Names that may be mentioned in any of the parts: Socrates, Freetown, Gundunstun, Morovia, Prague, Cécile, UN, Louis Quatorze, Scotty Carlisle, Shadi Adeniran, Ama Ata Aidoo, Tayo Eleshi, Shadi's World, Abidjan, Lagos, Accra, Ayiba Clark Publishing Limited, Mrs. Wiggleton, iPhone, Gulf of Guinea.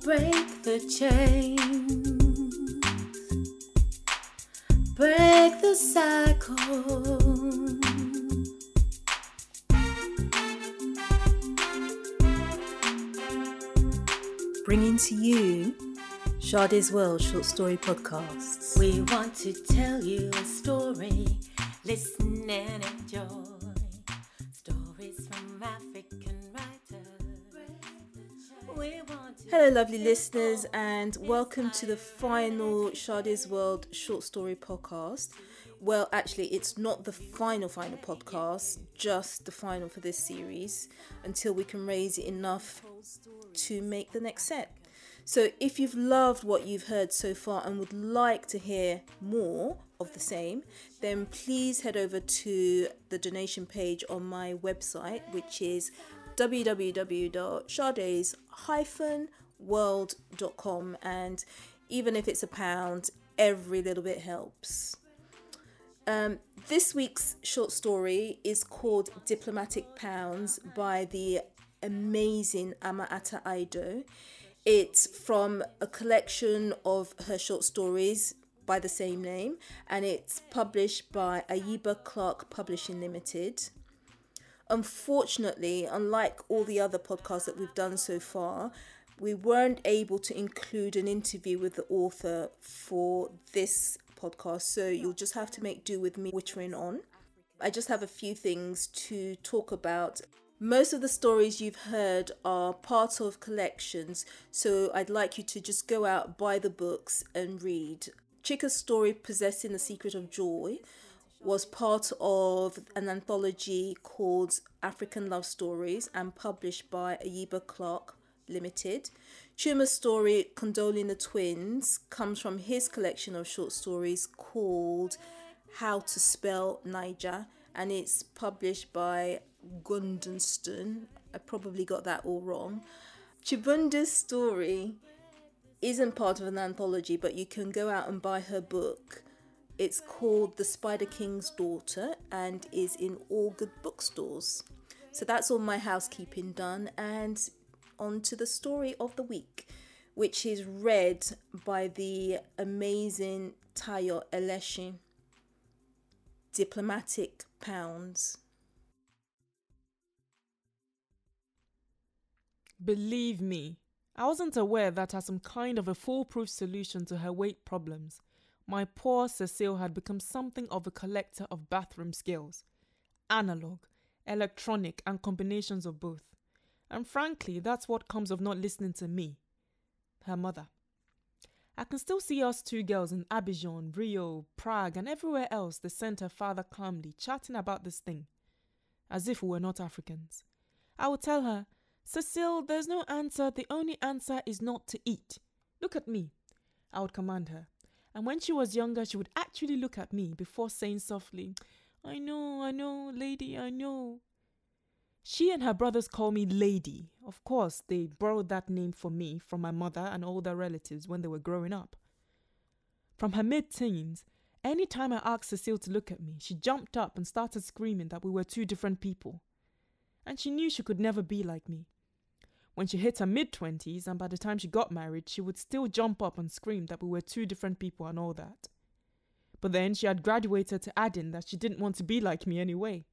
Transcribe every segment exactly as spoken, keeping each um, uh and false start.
Break the chains, break the cycle. Bringing to you Shadi's World Short Story Podcasts. We want to tell you a story. Listen and enjoy. Stories from African writers. Hello, lovely listeners, and welcome to the final Shadi's World Short Story Podcast. Well, actually, it's not the final, final podcast, just the final for this series, until we can raise enough to make the next set. So if you've loved what you've heard so far and would like to hear more of the same, then please head over to the donation page on my website, which is w w w dot shades dash world dot com. And even if it's a pound, every little bit helps. Um, this week's short story is called Diplomatic Pounds by the amazing Ama Ata Aidoo. It's from a collection of her short stories by the same name, and it's published by Ayiba Clark Publishing Limited. Unfortunately, unlike all the other podcasts that we've done so far, we weren't able to include an interview with the author for this podcast, so you'll just have to make do with me wittering on. I just have a few things to talk about. Most of the stories you've heard are part of collections, so I'd like you to just go out, buy the books and read. Chika's story, Possessing the Secret of Joy, was part of an anthology called African Love Stories and published by Ayiba Clark Limited. Chuma's story, Condoling the Twins, comes from his collection of short stories called How to Spell Niger, and it's published by Gundunstun. I probably got that all wrong. Chibundu's story isn't part of an anthology, but you can go out and buy her book. It's called The Spider King's Daughter and is in all good bookstores. So that's all my housekeeping done, and on to the story of the week, which is read by the amazing Tayo Eleshi. Diplomatic Pounds. Believe me, I wasn't aware that as some kind of a foolproof solution to her weight problems, my poor Cécile had become something of a collector of bathroom scales, analog, electronic, and combinations of both. And frankly, that's what comes of not listening to me, her mother. I can still see us two girls in Abidjan, Rio, Prague, and everywhere else they sent her father calmly, chatting about this thing, as if we were not Africans. I would tell her, Cécile, there's no answer. The only answer is not to eat. Look at me, I would command her. And when she was younger, she would actually look at me before saying softly, I know, I know, lady, I know. She and her brothers call me Lady. Of course, they borrowed that name for me from my mother and older relatives when they were growing up. From her mid-teens, any time I asked Cécile to look at me, she jumped up and started screaming that we were two different people. And she knew she could never be like me. When she hit her mid-twenties, and by the time she got married, she would still jump up and scream that we were two different people and all that. But then she had graduated to adding that she didn't want to be like me anyway.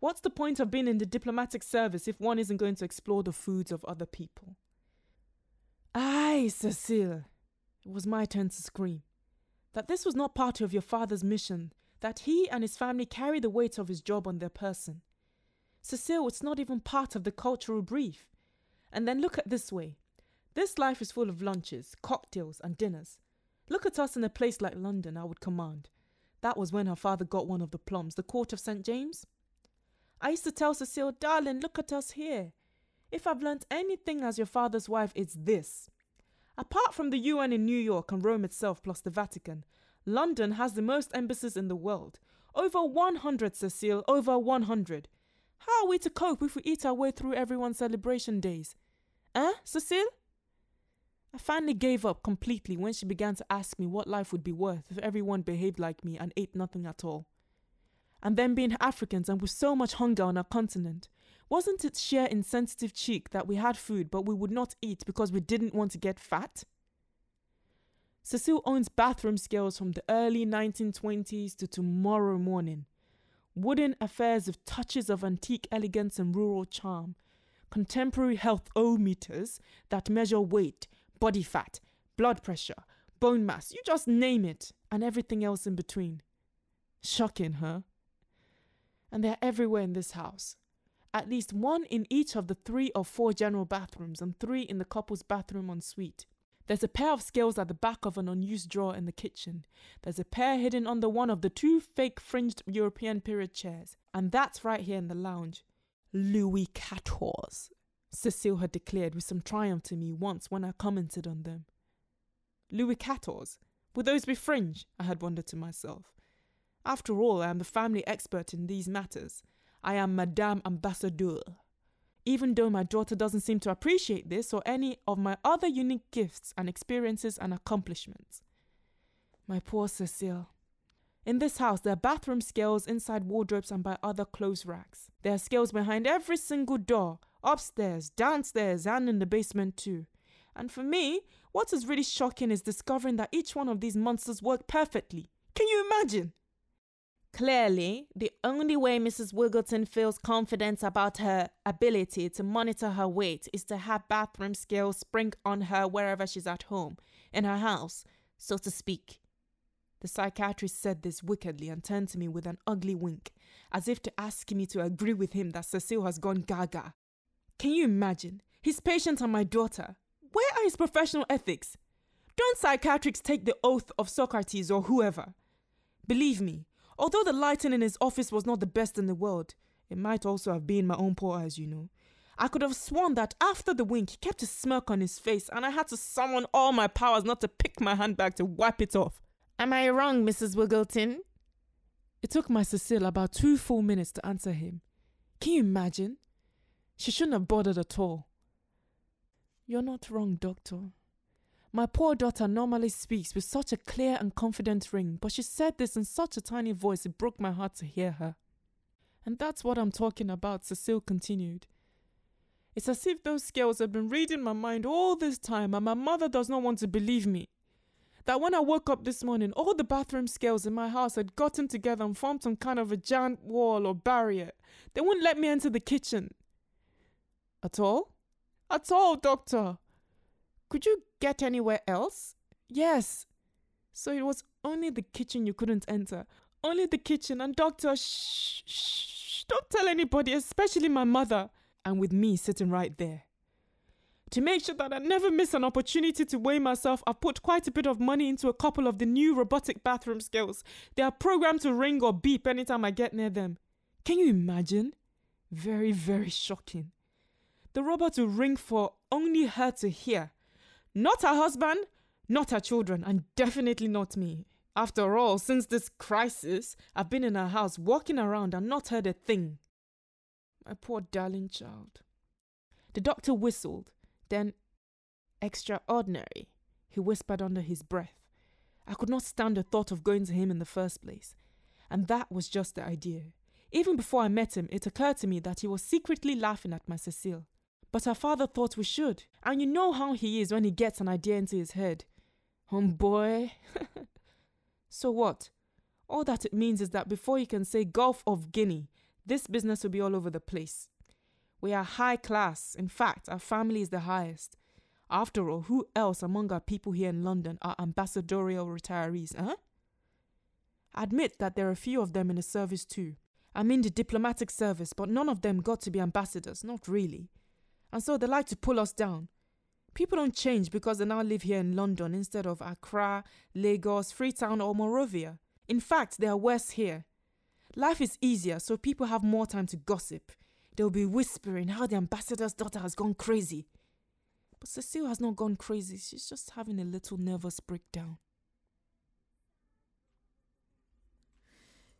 What's the point of being in the diplomatic service if one isn't going to explore the foods of other people? Aye, Cécile, it was my turn to scream, that this was not part of your father's mission, that he and his family carry the weight of his job on their person. Cécile, it's not even part of the cultural brief. And then look at this way. This life is full of lunches, cocktails and dinners. Look at us in a place like London, I would command. That was when her father got one of the plums, the Court of Saint James. I used to tell Cécile, darling, look at us here. If I've learnt anything as your father's wife, it's this. Apart from the U N in New York and Rome itself plus the Vatican, London has the most embassies in the world. Over one hundred, Cécile, over one hundred. How are we to cope if we eat our way through everyone's celebration days? Eh, Cécile? I finally gave up completely when she began to ask me what life would be worth if everyone behaved like me and ate nothing at all. and then being Africans and with so much hunger on our continent, wasn't it sheer insensitive cheek that we had food but we would not eat because we didn't want to get fat? Cécile owns bathroom scales from the early nineteen twenties to tomorrow morning. Wooden affairs with touches of antique elegance and rural charm. Contemporary health o-meters that measure weight, body fat, blood pressure, bone mass, you just name it, and everything else in between. Shocking, huh? And they're everywhere in this house. At least one in each of the three or four general bathrooms and three in the couple's bathroom en suite. There's a pair of scales at the back of an unused drawer in the kitchen. There's a pair hidden under one of the two fake fringed European period chairs. And that's right here in the lounge. Louis Quatorze, Cécile had declared with some triumph to me once when I commented on them. Louis Quatorze? Would those be fringe? I had wondered to myself. After all, I am the family expert in these matters. I am Madame Ambassadeur. Even though my daughter doesn't seem to appreciate this or any of my other unique gifts and experiences and accomplishments. My poor Cécile. In this house, there are bathroom scales inside wardrobes and by other clothes racks. There are scales behind every single door, upstairs, downstairs, and in the basement too. And for me, what is really shocking is discovering that each one of these monsters work perfectly. Can you imagine? Clearly, the only way Missus Wiggleton feels confident about her ability to monitor her weight is to have bathroom scales spring on her wherever she's at home, in her house, so to speak. The psychiatrist said this wickedly and turned to me with an ugly wink, as if to ask me to agree with him that Cécile has gone gaga. Can you imagine? His patient and my daughter. Where are his professional ethics? Don't psychiatrists take the oath of Socrates or whoever? Believe me. Although the lighting in his office was not the best in the world, it might also have been my own poor eyes, you know. I could have sworn that after the wink, he kept a smirk on his face and I had to summon all my powers not to pick my handbag to wipe it off. Am I wrong, Missus Wiggleton? It took my Cécile about two full minutes to answer him. Can you imagine? She shouldn't have bothered at all. You're not wrong, Doctor. My poor daughter normally speaks with such a clear and confident ring, but she said this in such a tiny voice it broke my heart to hear her. And that's what I'm talking about, Cécile continued. It's as if those scales have been reading my mind all this time and my mother does not want to believe me. That when I woke up this morning, all the bathroom scales in my house had gotten together and formed some kind of a giant wall or barrier. They wouldn't let me enter the kitchen. At all? At all, Doctor. Could you get anywhere else? Yes. So it was only the kitchen you couldn't enter. Only the kitchen. And Doctor, shh, shh, don't tell anybody, especially my mother. And with me sitting right there. To make sure that I never miss an opportunity to weigh myself, I've put quite a bit of money into a couple of the new robotic bathroom scales. They are programmed to ring or beep anytime I get near them. Can you imagine? Very, very shocking. The robot will ring for only her to hear. Not her husband, not her children, and definitely not me. After all, since this crisis, I've been in her house walking around and not heard a thing. My poor darling child. The doctor whistled, then, extraordinary, he whispered under his breath. I could not stand the thought of going to him in the first place, and that was just the idea. Even before I met him, it occurred to me that he was secretly laughing at my Cécile. But her father thought we should. And you know how he is when he gets an idea into his head. Oh boy. So what? All that it means is that before you can say Gulf of Guinea, this business will be all over the place. We are high class. In fact, our family is the highest. After all, who else among our people here in London are ambassadorial retirees, huh? I admit that there are a few of them in the service too. I mean the diplomatic service, but none of them got to be ambassadors, not really. And so they like to pull us down. People don't change because they now live here in London instead of Accra, Lagos, Freetown or Morovia. In fact, they are worse here. Life is easier, so people have more time to gossip. They'll be whispering how the ambassador's daughter has gone crazy. But Cécile has not gone crazy. She's just having a little nervous breakdown.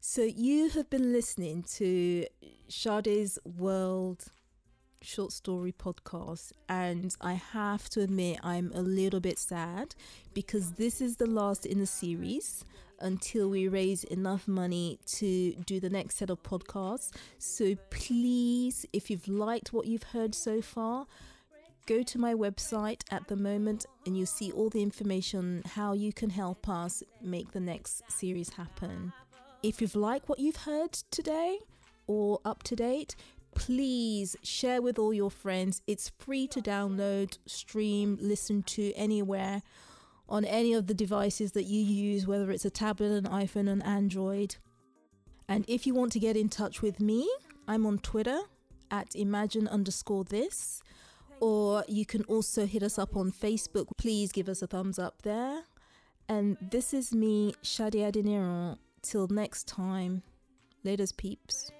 So you have been listening to Shadi's World short story podcast, and I have to admit I'm a little bit sad because this is the last in the series until we raise enough money to do the next set of podcasts. So please, if you've liked what you've heard so far, go to my website at the moment and you'll see all the information how you can help us make the next series happen. If you've liked what you've heard today or up to date, please share with all your friends. It's free to download, stream, listen to anywhere on any of the devices that you use, whether it's a tablet, an iPhone, an Android. And if you want to get in touch with me, I'm on Twitter at imagine underscore this. Or you can also hit us up on Facebook. Please give us a thumbs up there. And this is me, Shadi Adeniran. Till next time, laters peeps.